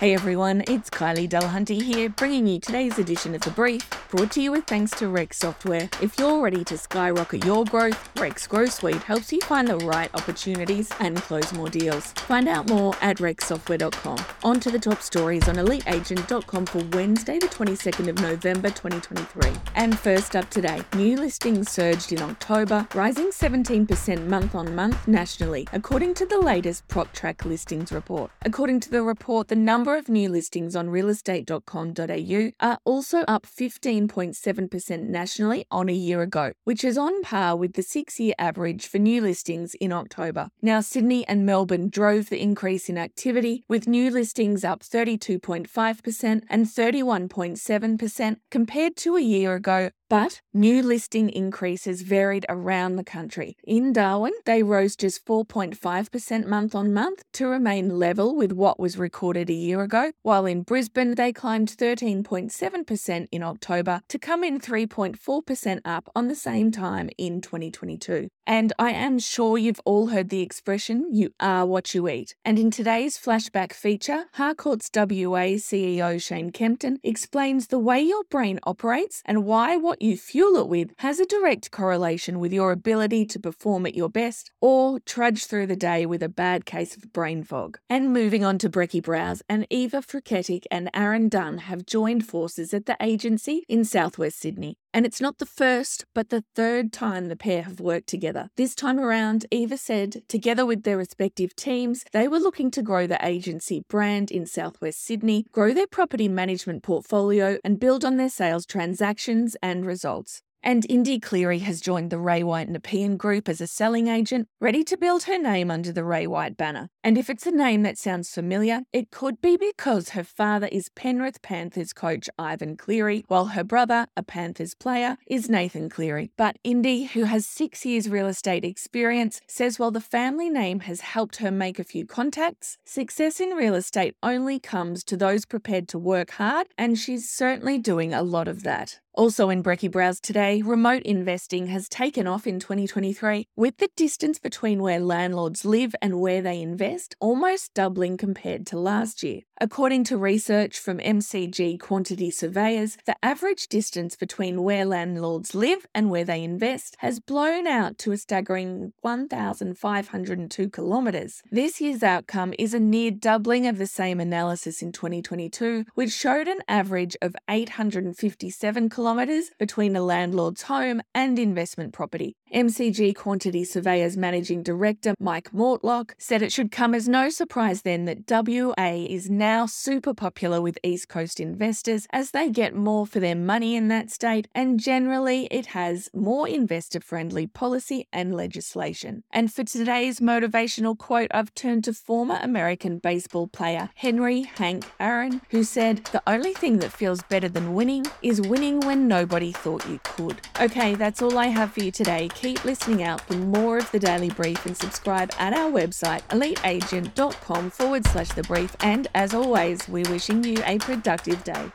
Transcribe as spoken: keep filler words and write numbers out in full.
Hey everyone, it's Kylie Delahunty here, bringing you today's edition of The Brief, brought to you with thanks to Rex Software. If you're ready to skyrocket your growth, Rex Growth Suite helps you find the right opportunities and close more deals. Find out more at rex software dot com. On to the top stories on elite agent dot com for Wednesday, the twenty-second of November twenty twenty-three. And first up today, new listings surged in October, rising seventeen percent month on month nationally, according to the latest PropTrack listings report. According to the report, the number of new listings on real estate dot com dot a u are also up fifteen point seven percent nationally on a year ago, which is on par with the six-year average for new listings in October. Now, Sydney and Melbourne drove the increase in activity, with new listings up thirty-two point five percent and thirty-one point seven percent compared to a year ago. But new listing increases varied around the country. In Darwin, they rose just four point five percent month on month to remain level with what was recorded a year ago, while in Brisbane, they climbed thirteen point seven percent in October to come in three point four percent up on the same time in twenty twenty-two. And I am sure you've all heard the expression, you are what you eat. And in today's flashback feature, Harcourt's W A C E O Shane Kempton explains the way your brain operates and why what you fuel it with has a direct correlation with your ability to perform at your best or trudge through the day with a bad case of brain fog. And moving on to Brecky Brows, and Eva Friketic and Aaron Dunn have joined forces at the agency in South West Sydney. And it's not the first, but the third time the pair have worked together. This time around, Eva said, together with their respective teams, they were looking to grow the agency brand in South West Sydney, grow their property management portfolio, and build on their sales transactions and results. And Indy Cleary has joined the Ray White Nepean Group as a selling agent, ready to build her name under the Ray White banner. And if it's a name that sounds familiar, it could be because her father is Penrith Panthers coach Ivan Cleary, while her brother, a Panthers player, is Nathan Cleary. But Indy, who has six years real estate experience, says while the family name has helped her make a few contacts, success in real estate only comes to those prepared to work hard, and she's certainly doing a lot of that. Also in Brecky Brows today, remote investing has taken off in twenty twenty-three, with the distance between where landlords live and where they invest almost doubling compared to last year. According to research from M C G Quantity Surveyors, the average distance between where landlords live and where they invest has blown out to a staggering one thousand five hundred two kilometres. This year's outcome is a near doubling of the same analysis in twenty twenty-two, which showed an average of eight hundred fifty-seven kilometres between a landlord's home and investment property. M C G Quantity Surveyors Managing Director Mike Mortlock said it should come as no surprise then that W A is now now super popular with East Coast investors as they get more for their money in that state, and generally it has more investor-friendly policy and legislation. And for today's motivational quote, I've turned to former American baseball player Henry Hank Aaron, who said, "The only thing that feels better than winning is winning when nobody thought you could." Okay, that's all I have for you today. Keep listening out for more of The Daily Brief and subscribe at our website, elite agent dot com forward slash the brief, and as always, we're wishing you a productive day.